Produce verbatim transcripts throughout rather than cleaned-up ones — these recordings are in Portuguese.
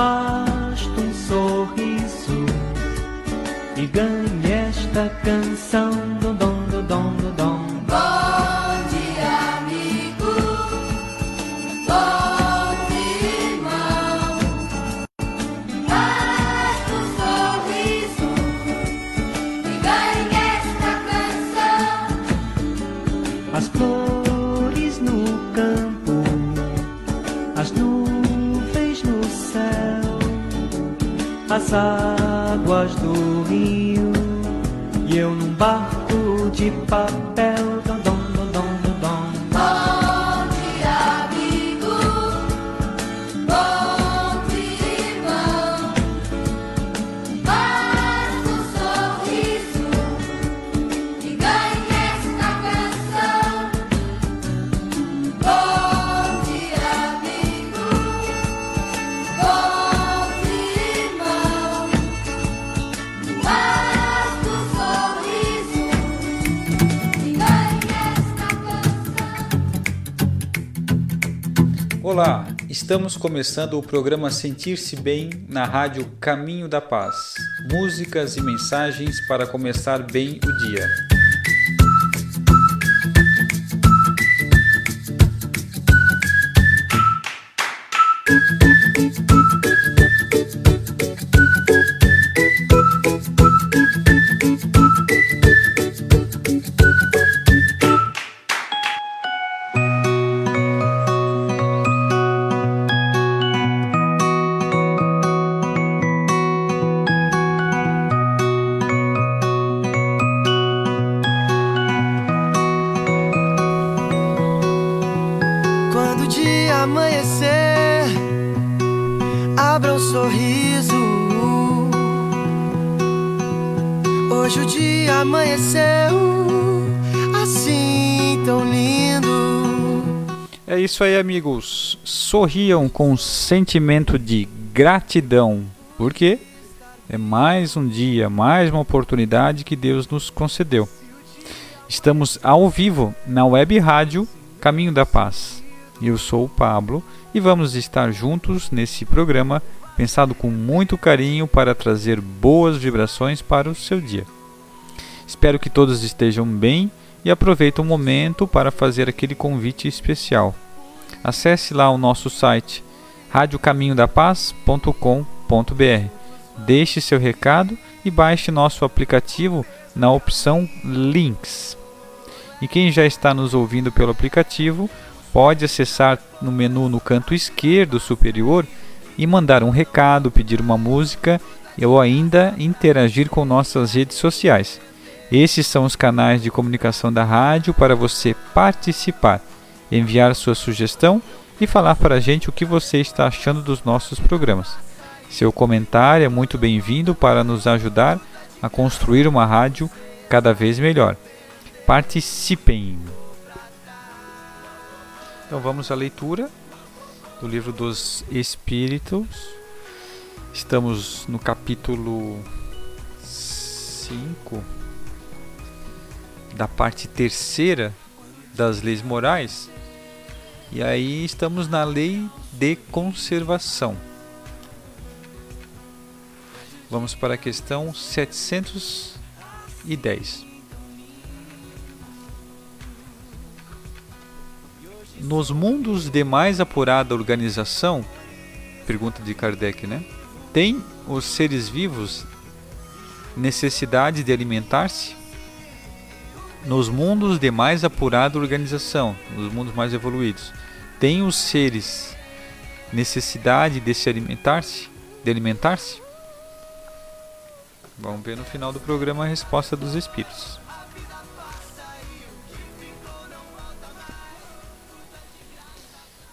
basta um sorriso e ganhe esta canção. Dom, dom, dom, dom, dom. Bom dia, amigo. Bom dia, irmão. Basta um sorriso e ganhe esta canção. As flores no campo, as nuvens no céu, as águas do rio, e eu num barco de papel. Dom, dom, dom, dom, dom, dom. Bom dia, amigo. Bom dia, irmão. Basta um sorriso e ganhe esta canção. Bom dia, amigo. Bom dia, irmão. Basta Olá, estamos começando o programa Sentir-se Bem na rádio Caminho da Paz. Músicas e mensagens para começar bem o dia. Hoje o dia amanheceu assim tão lindo. É isso aí, amigos. Sorriam com um sentimento de gratidão, porque é mais um dia, mais uma oportunidade que Deus nos concedeu. Estamos ao vivo na web rádio Caminho da Paz. Eu sou o Pablo e vamos estar juntos nesse programa pensado com muito carinho para trazer boas vibrações para o seu dia. Espero que todos estejam bem e aproveitem o momento para fazer aquele convite especial. Acesse lá o nosso site rádio caminho da paz ponto com ponto br. Deixe seu recado e baixe nosso aplicativo na opção Links. E quem já está nos ouvindo pelo aplicativo pode acessar no menu no canto esquerdo superior e mandar um recado, pedir uma música ou ainda interagir com nossas redes sociais. Esses são os canais de comunicação da rádio para você participar, enviar sua sugestão e falar para a gente o que você está achando dos nossos programas. Seu comentário é muito bem-vindo para nos ajudar a construir uma rádio cada vez melhor. Participem! Então vamos à leitura do livro dos Espíritos. Estamos no capítulo cinco, da parte terceira das leis morais, e aí estamos na lei de conservação. Vamos para a questão setecentos e dez. Nos mundos de mais apurada organização, pergunta de Kardec, né? Tem os seres vivos necessidade de alimentar-se? Nos mundos de mais apurada organização, nos mundos mais evoluídos, tem os seres necessidade de se alimentar-se? De alimentar-se? Vamos ver no final do programa a resposta dos Espíritos.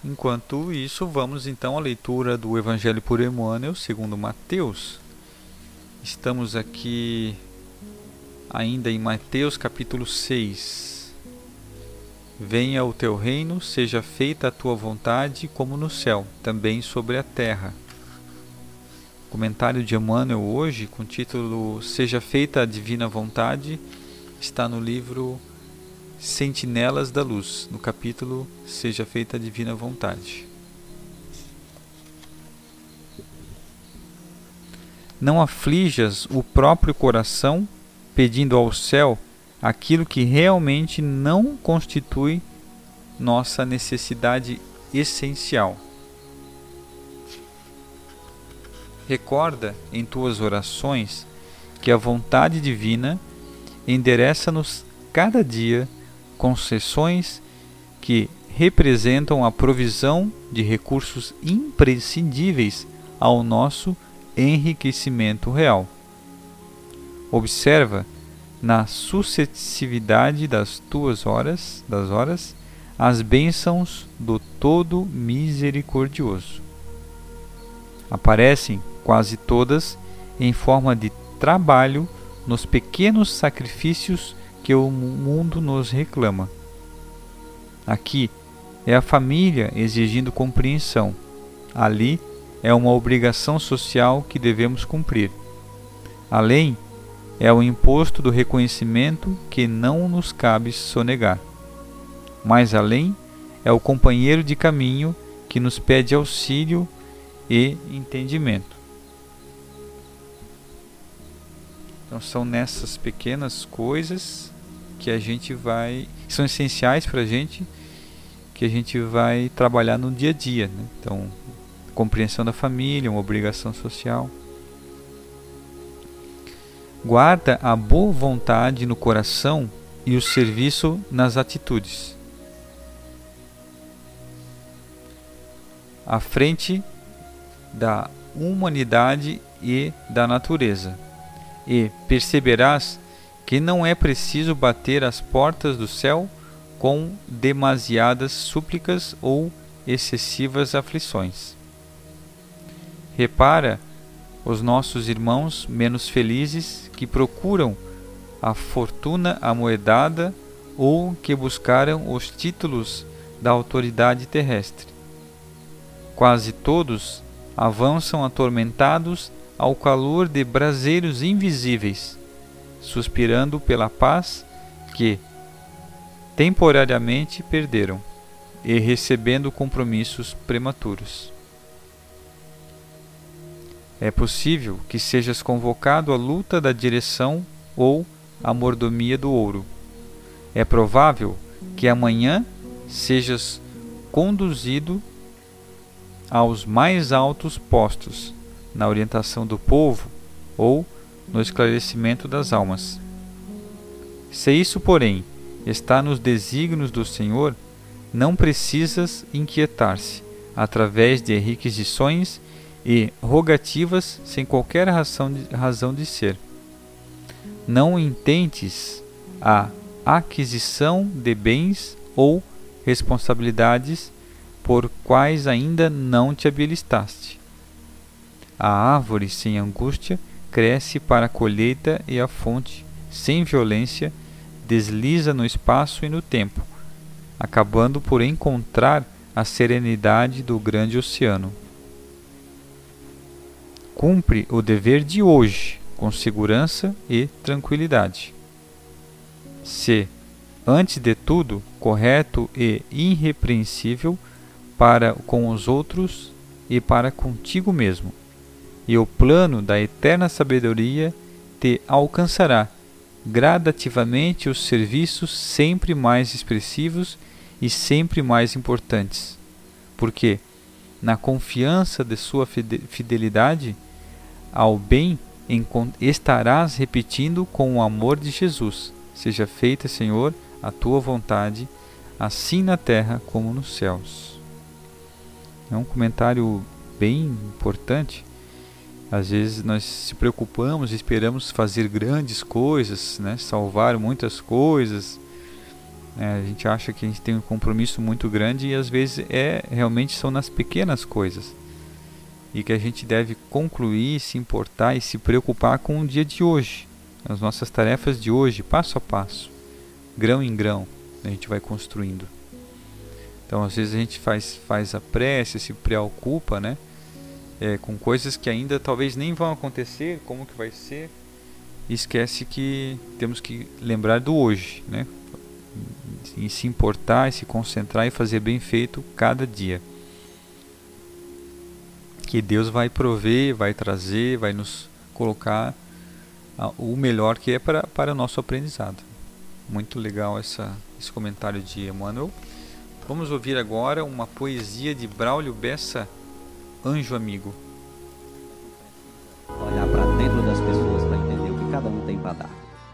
Enquanto isso, vamos então à leitura do Evangelho por Emmanuel, segundo Mateus. Estamos aqui ainda em Mateus capítulo seis. Venha o teu reino, seja feita a tua vontade, como no céu, também sobre a terra. Comentário de Emmanuel hoje, com o título Seja feita a divina vontade, está no livro Sentinelas da Luz, no capítulo Seja feita a divina vontade. não aflijas o próprio coração, pedindo ao céu aquilo que realmente não constitui nossa necessidade essencial. Recorda em tuas orações que a vontade divina endereça-nos cada dia concessões que representam a provisão de recursos imprescindíveis ao nosso enriquecimento real. Observa na sucessividade das tuas horas, das horas, as bênçãos do Todo Misericordioso. Aparecem quase todas em forma de trabalho nos pequenos sacrifícios que o mundo nos reclama. Aqui é a família exigindo compreensão. Ali é uma obrigação social que devemos cumprir. Além, é o imposto do reconhecimento que não nos cabe sonegar. Mais além, é o companheiro de caminho que nos pede auxílio e entendimento. Então são nessas pequenas coisas que a gente vai, que são essenciais para a gente, que a gente vai trabalhar no dia a dia, né? Então, compreensão da família, uma obrigação social. Guarda a boa vontade no coração e o serviço nas atitudes. À frente da humanidade e da natureza, e perceberás que não é preciso bater as portas do céu com demasiadas súplicas ou excessivas aflições. Repara os nossos irmãos menos felizes que procuram a fortuna amoedada ou que buscaram os títulos da autoridade terrestre. Quase todos avançam atormentados ao calor de braseiros invisíveis, suspirando pela paz que temporariamente perderam e recebendo compromissos prematuros. É possível que sejas convocado à luta da direção ou à mordomia do ouro. É provável que amanhã sejas conduzido aos mais altos postos, na orientação do povo ou no esclarecimento das almas. Se isso, porém, está nos desígnios do Senhor, não precisas inquietar-se através de requisições e rogativas sem qualquer razão de, razão de ser. Não intentes a aquisição de bens ou responsabilidades por quais ainda não te habilitaste. A árvore sem angústia cresce para a colheita e a fonte, sem violência, desliza no espaço e no tempo, acabando por encontrar a serenidade do grande oceano. Cumpre o dever de hoje com segurança e tranquilidade. Se, antes de tudo, correto e irrepreensível para com os outros e para contigo mesmo, e o plano da eterna sabedoria te alcançará gradativamente os serviços sempre mais expressivos e sempre mais importantes, porque, na confiança de sua fidelidade ao bem, estarás repetindo com o amor de Jesus: seja feita, Senhor, a tua vontade, assim na terra como nos céus. É um comentário bem importante. Às vezes nós se preocupamos e esperamos fazer grandes coisas, né? Salvar muitas coisas. É, a gente acha que a gente tem um compromisso muito grande, e às vezes é, realmente são nas pequenas coisas. E que a gente deve concluir, se importar e se preocupar com o dia de hoje, as nossas tarefas de hoje, passo a passo, grão em grão, a gente vai construindo. Então às vezes a gente faz, faz a prece, se preocupa, né? É, com coisas que ainda talvez nem vão acontecer, como que vai ser, e esquece que temos que lembrar do hoje, né? E se importar, e se concentrar e fazer bem feito cada dia. Que Deus vai prover, vai trazer, vai nos colocar a, o melhor que é para, para o nosso aprendizado. Muito legal essa, esse comentário de Emmanuel. Vamos ouvir agora uma poesia de Braulio Bessa, Anjo Amigo. Olhar para dentro das pessoas para entender o que cada um tem para dar.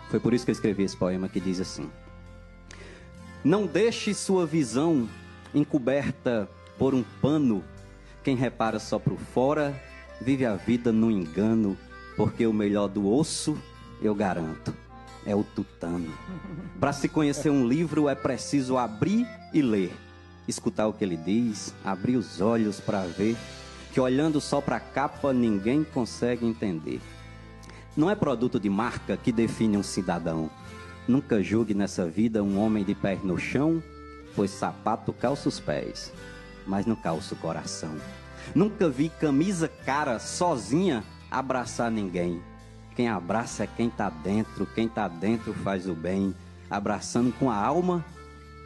Foi por isso que eu escrevi esse poema que diz assim: não deixe sua visão encoberta por um pano. Quem repara só por fora vive a vida no engano, porque o melhor do osso, eu garanto, é o tutano. Para se conhecer um livro é preciso abrir e ler, escutar o que ele diz, abrir os olhos para ver que olhando só para a capa ninguém consegue entender. Não é produto de marca que define um cidadão. Nunca julgue nessa vida um homem de pés no chão, pois sapato calça os pés, mas não calça o coração. Nunca vi camisa cara sozinha abraçar ninguém. Quem abraça é quem tá dentro, quem tá dentro faz o bem, abraçando com a alma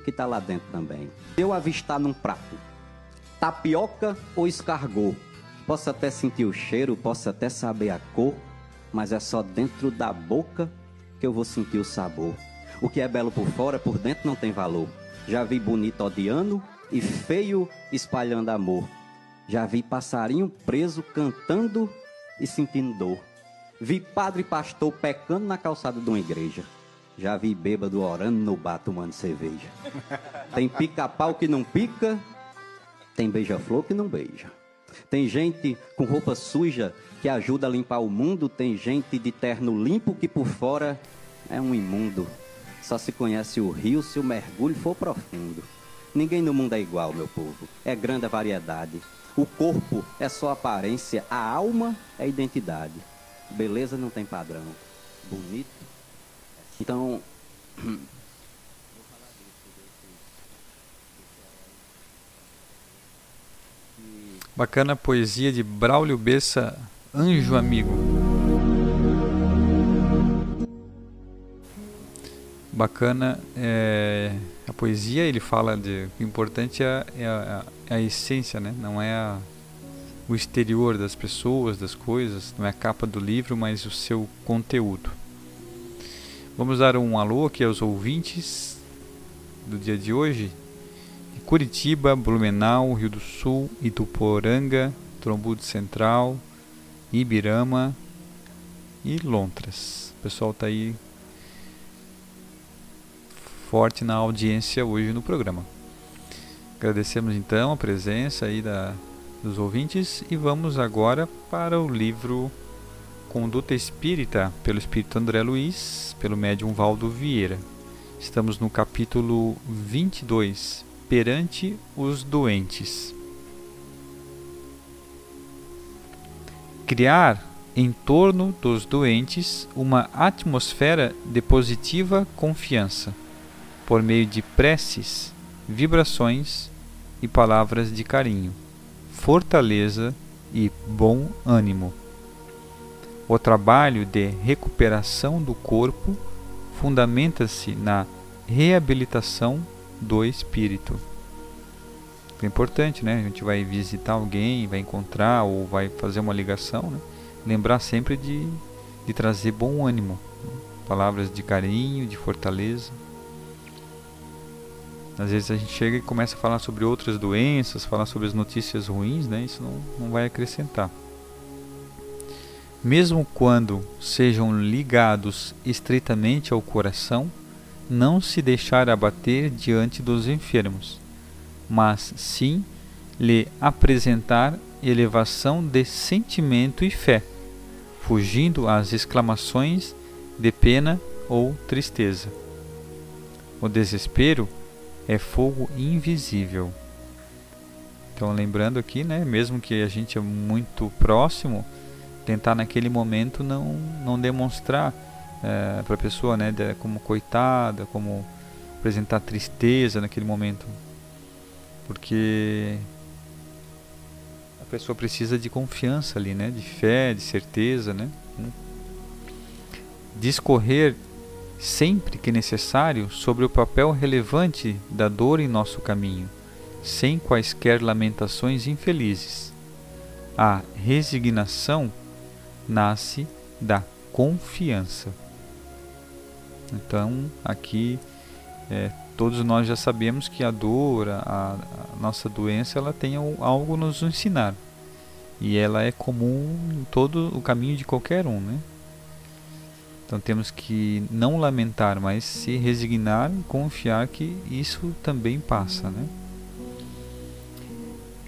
que tá lá dentro também. Eu avistar num prato tapioca ou escargot, posso até sentir o cheiro, posso até saber a cor, mas é só dentro da boca que eu vou sentir o sabor. O que é belo por fora, por dentro não tem valor. Já vi bonito odiando e feio espalhando amor. Já vi passarinho preso cantando e sentindo dor. Vi padre e pastor pecando na calçada de uma igreja. Já vi bêbado orando no bar tomando cerveja. Tem pica-pau que não pica, tem beija-flor que não beija. Tem gente com roupa suja que ajuda a limpar o mundo. Tem gente de terno limpo que por fora é um imundo. Só se conhece o rio se o mergulho for profundo. Ninguém no mundo é igual, meu povo. É grande a variedade. O corpo é só aparência, a alma é identidade. Beleza não tem padrão. Bonito. Então... Bacana a poesia de Braulio Bessa, Anjo Amigo. Bacana é, a poesia, ele fala de o importante é, é, a, é a essência, né? Não é a, o exterior das pessoas, das coisas, não é a capa do livro, mas o seu conteúdo. Vamos dar um alô aqui aos ouvintes do dia de hoje. Curitiba, Blumenau, Rio do Sul, Ituporanga, Trombudo Central, Ibirama e Lontras. O pessoal está aí forte na audiência hoje no programa. Agradecemos então a presença aí da, dos ouvintes e vamos agora para o livro Conduta Espírita, pelo espírito André Luiz, pelo médium Valdo Vieira. Estamos no capítulo vinte e dois. Perante os doentes. Criar em torno dos doentes uma atmosfera de positiva confiança, por meio de preces, vibrações e palavras de carinho, fortaleza e bom ânimo. O trabalho de recuperação do corpo fundamenta-se na reabilitação do espírito. É importante, né? A gente vai visitar alguém, vai encontrar ou vai fazer uma ligação, né? Lembrar sempre de, de trazer bom ânimo, né? Palavras de carinho, de fortaleza. Às vezes a gente chega e começa a falar sobre outras doenças, falar sobre as notícias ruins, né? Isso não, não vai acrescentar. Mesmo quando sejam ligados estreitamente ao coração, não se deixar abater diante dos enfermos, mas sim lhe apresentar elevação de sentimento e fé, fugindo às exclamações de pena ou tristeza. O desespero é fogo invisível. Então lembrando aqui, né, mesmo que a gente é muito próximo, tentar naquele momento não, não demonstrar É, para a pessoa, né, como coitada, como apresentar tristeza naquele momento, porque a pessoa precisa de confiança ali, né, de fé, de certeza, né? Discorrer sempre que necessário sobre o papel relevante da dor em nosso caminho, sem quaisquer lamentações infelizes. A resignação nasce da confiança. Então, aqui é, todos nós já sabemos que a dor, a, a nossa doença, ela tem algo a nos ensinar. E ela é comum em todo o caminho de qualquer um, né? Então temos que não lamentar, mas se resignar e confiar que isso também passa, né?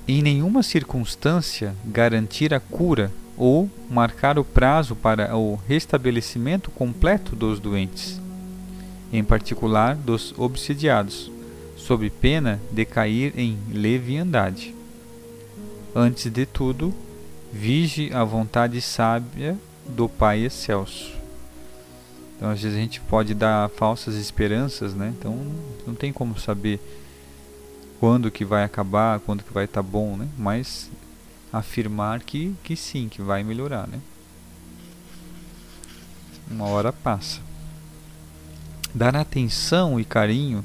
Em nenhuma circunstância garantir a cura ou marcar o prazo para o restabelecimento completo dos doentes, em particular dos obsediados, sob pena de cair em leviandade. Antes de tudo, vige a vontade sábia do Pai Excelso. Então, às vezes a gente pode dar falsas esperanças, né? Então, não tem como saber quando que vai acabar, quando que vai estar bom, né? Mas afirmar que, que sim, que vai melhorar, né? Uma hora passa. Dar atenção e carinho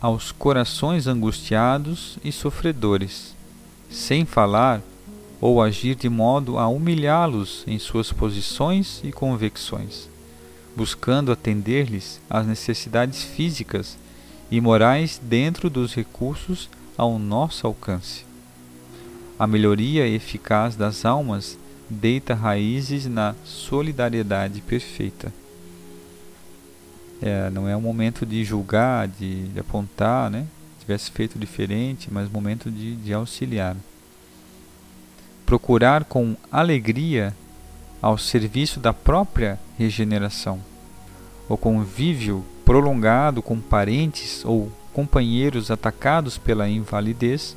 aos corações angustiados e sofredores, sem falar ou agir de modo a humilhá-los em suas posições e convicções, buscando atender-lhes às necessidades físicas e morais dentro dos recursos ao nosso alcance. A melhoria eficaz das almas deita raízes na solidariedade perfeita. É, não é um momento de julgar, de, de apontar, né? Tivesse feito diferente, mas momento de, de auxiliar. Procurar com alegria ao serviço da própria regeneração. O convívio prolongado com parentes ou companheiros atacados pela invalidez,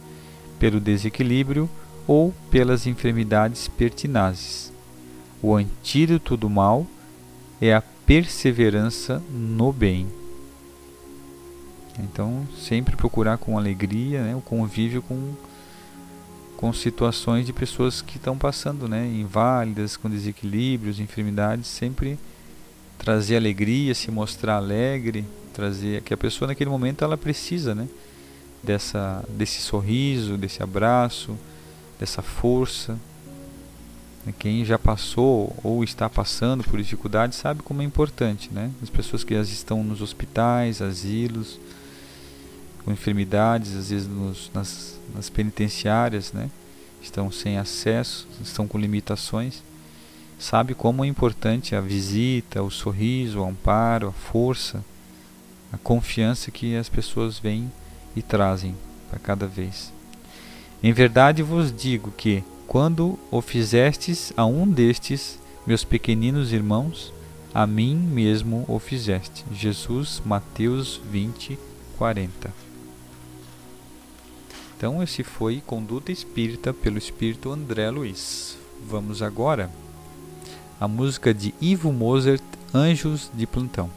pelo desequilíbrio ou pelas enfermidades pertinazes. O antídoto do mal é a perseverança no bem. Então, sempre procurar com alegria, né, o convívio com, com situações de pessoas que estão passando, né, inválidas, com desequilíbrios, enfermidades. Sempre trazer alegria, se mostrar alegre, trazer que a pessoa naquele momento ela precisa, né, dessa, desse sorriso, desse abraço, dessa força. Quem já passou ou está passando por dificuldade sabe como é importante, né? As pessoas que as estão nos hospitais, asilos, com enfermidades, às vezes nos, nas, nas penitenciárias, né? Estão sem acesso, estão com limitações. Sabe como é importante a visita, o sorriso, o amparo, a força, a confiança que as pessoas vêm e trazem para cada vez. Em verdade vos digo que, quando o fizestes a um destes, meus pequeninos irmãos, a mim mesmo o fizeste. Jesus, Mateus vinte, quarenta. Então, esse foi Conduta Espírita pelo Espírito André Luiz. Vamos agora à música de Ivo Mozart, Anjos de Plantão.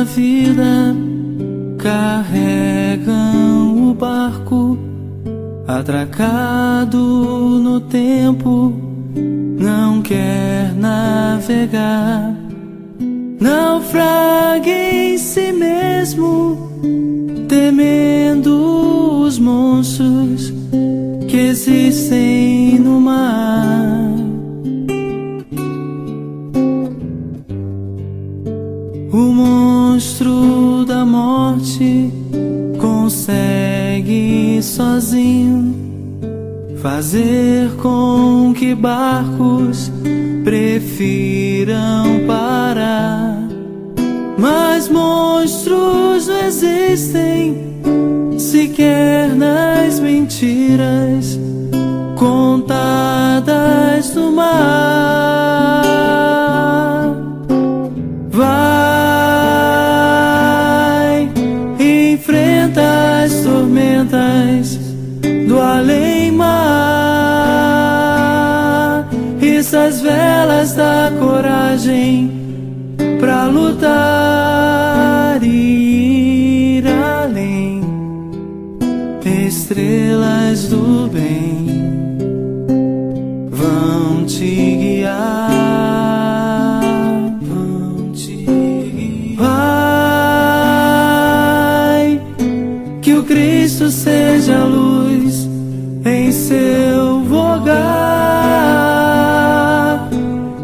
A vida carregam o barco atracado no tempo, não quer navegar, naufraga em si mesmo, temendo os monstros que existem no mar. O monstro da morte consegue sozinho fazer com que barcos prefiram parar. Mas monstros não existem sequer nas mentiras contadas no mar. Vai, enfrenta as tormentas do além-mar, essas velas da coragem pra lutar e ir além, estrelas do bem vão te guiar, vão te guiar. Pai, que o Cristo seja luz em seu vogar,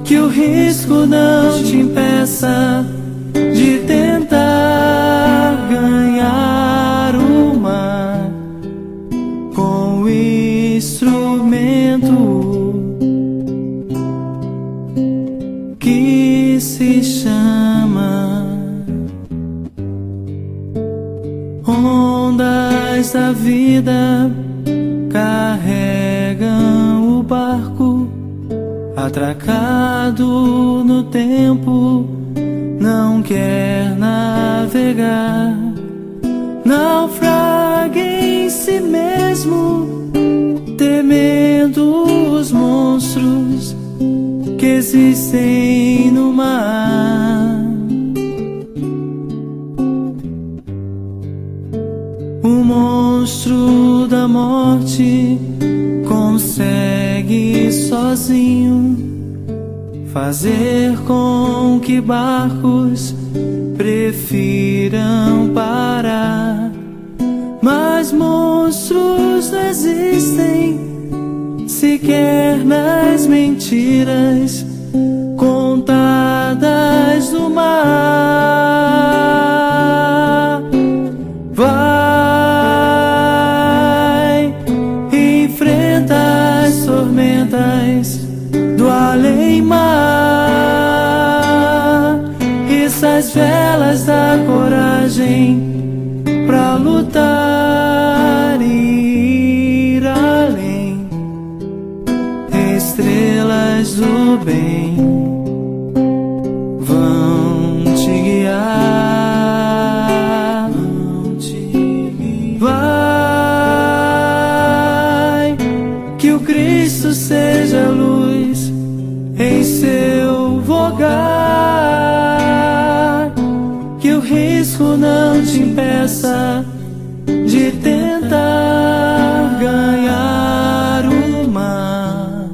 que o risco não te impeça de tentar ganhar o mar com o instrumento que se chama ondas da vida, carregam o barco atracado no tempo. Não quer navegar, naufraga em si mesmo, temendo os monstros que existem no mar. O monstro da morte consegue sozinho fazer com que barcos prefiram parar. Mas monstros não existem sequer nas mentiras contadas no mar. Vai, enfrenta as tormentas do além-mar, essas velas da coragem pra lutar e ir além, estrelas do bem vão te guiar, vão te guiar. Vai, que o Cristo seja luz em seu vogar, que o risco não te impeça de tentar ganhar o mar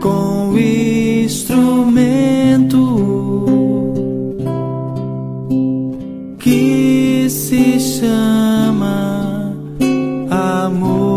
com o instrumento que se chama amor.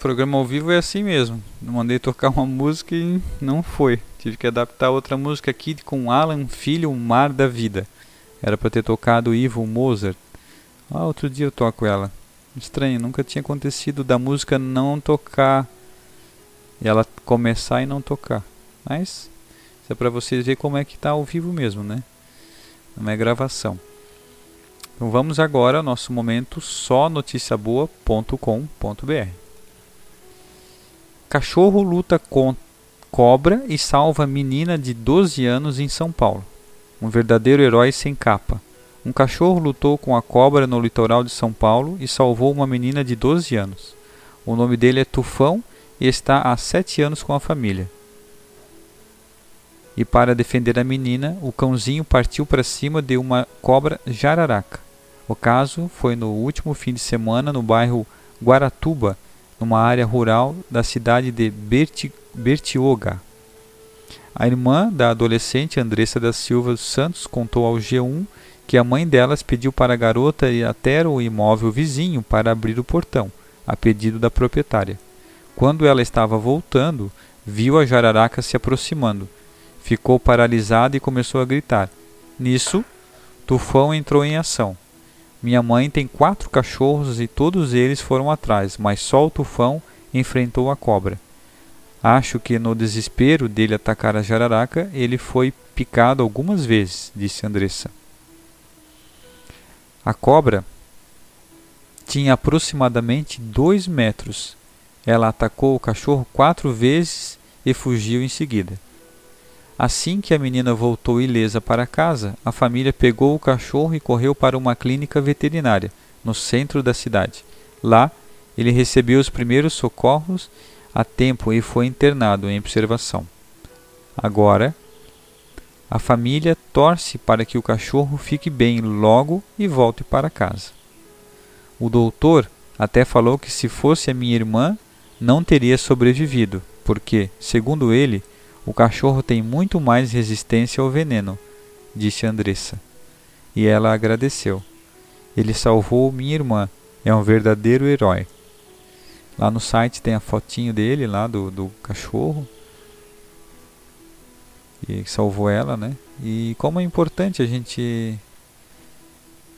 Programa ao vivo é assim mesmo. Eu mandei tocar uma música e não foi. Tive que adaptar outra música aqui com Alan Filho, O Mar da Vida. Era para ter tocado Ivo Mozart. Ah, outro dia eu toco ela. Estranho, nunca tinha acontecido da música não tocar. E ela começar e não tocar. Mas isso é para vocês verem como é que tá ao vivo mesmo, né? Não é gravação. Então vamos agora ao nosso momento só notícia boa ponto com ponto br. Cachorro luta com cobra e salva menina de doze anos em São Paulo. Um verdadeiro herói sem capa. Um cachorro lutou com a cobra no litoral de São Paulo e salvou uma menina de doze anos. O nome dele é Tufão e está há sete anos com a família. E para defender a menina, o cãozinho partiu para cima de uma cobra jararaca. O caso foi no último fim de semana no bairro Guaratuba, numa área rural da cidade de Berti, Bertioga. A irmã da adolescente Andressa da Silva dos Santos contou ao G um que a mãe delas pediu para a garota ir até o imóvel vizinho para abrir o portão, a pedido da proprietária. Quando ela estava voltando, viu a jararaca se aproximando. Ficou paralisada e começou a gritar. Nisso, Tufão entrou em ação. Minha mãe tem quatro cachorros e todos eles foram atrás, mas só o Tufão enfrentou a cobra. Acho que no desespero dele atacar a jararaca, ele foi picado algumas vezes, disse Andressa. A cobra tinha aproximadamente dois metros. Ela atacou o cachorro quatro vezes e fugiu em seguida. Assim que a menina voltou ilesa para casa, a família pegou o cachorro e correu para uma clínica veterinária, no centro da cidade. Lá, ele recebeu os primeiros socorros a tempo e foi internado em observação. Agora, a família torce para que o cachorro fique bem logo e volte para casa. O doutor até falou que se fosse a minha irmã, não teria sobrevivido, porque, segundo ele, o cachorro tem muito mais resistência ao veneno, disse Andressa. E ela agradeceu. Ele salvou minha irmã, é um verdadeiro herói. Lá no site tem a fotinho dele, lá do, do cachorro. E salvou ela, né? E como é importante a gente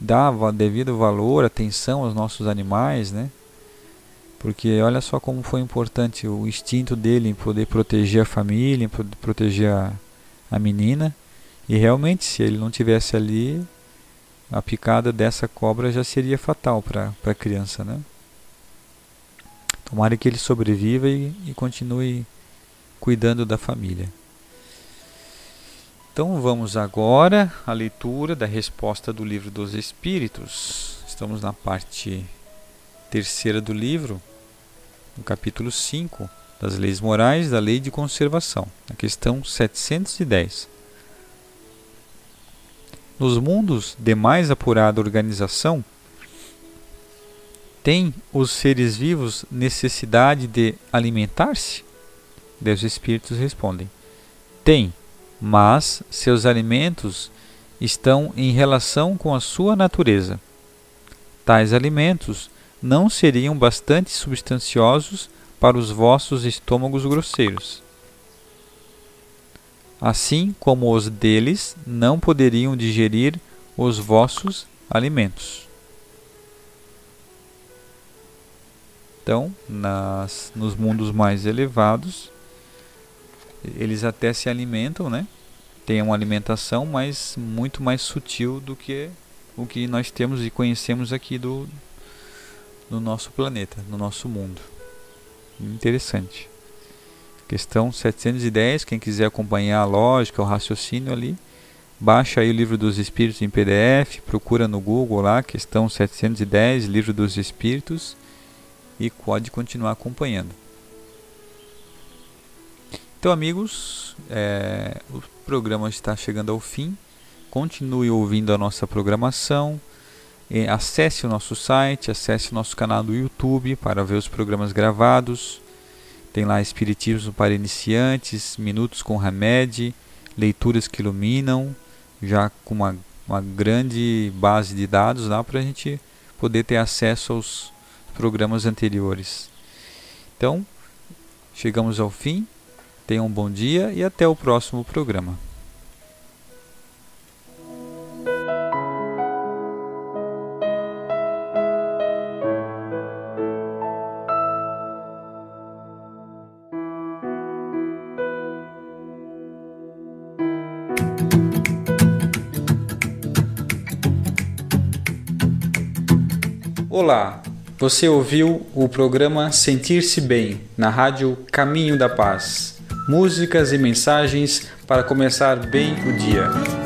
dar devido valor, atenção aos nossos animais, né? Porque olha só como foi importante o instinto dele em poder proteger a família, em poder proteger a, a menina. E realmente, se ele não tivesse ali, a picada dessa cobra já seria fatal para a criança, né? Tomara que ele sobreviva e, e continue cuidando da família. Então vamos agora à leitura da resposta do Livro dos Espíritos. Estamos na parte terceira do livro, no capítulo cinco, das Leis Morais da Lei de Conservação, na questão setecentos e dez. Nos mundos de mais apurada organização, têm os seres vivos necessidade de alimentar-se? Os espíritos respondem: têm, mas seus alimentos estão em relação com a sua natureza. Tais alimentos não seriam bastante substanciosos para os vossos estômagos grosseiros, assim como os deles não poderiam digerir os vossos alimentos. Então, nas, nos mundos mais elevados, eles até se alimentam, né? Tem uma alimentação, mas muito mais sutil do que o que nós temos e conhecemos aqui do, do nosso planeta, no nosso mundo. Interessante. Questão setecentos e dez, quem quiser acompanhar a lógica, o raciocínio ali, baixa aí o Livro dos Espíritos em P D F, procura no Google lá, questão setecentos e dez, Livro dos Espíritos, e pode continuar acompanhando. Então, amigos, é, o programa está chegando ao fim. Continue ouvindo a nossa programação. É, acesse o nosso site, acesse o nosso canal do YouTube para ver os programas gravados. Tem lá Espiritismo para Iniciantes, Minutos com Hamed, Leituras que Iluminam, já com uma, uma grande base de dados lá para a gente poder ter acesso aos programas anteriores. Então, chegamos ao fim. Tenham um bom dia e até o próximo programa. Olá, você ouviu o programa Sentir-se Bem na Rádio Caminho da Paz. Músicas e mensagens para começar bem o dia.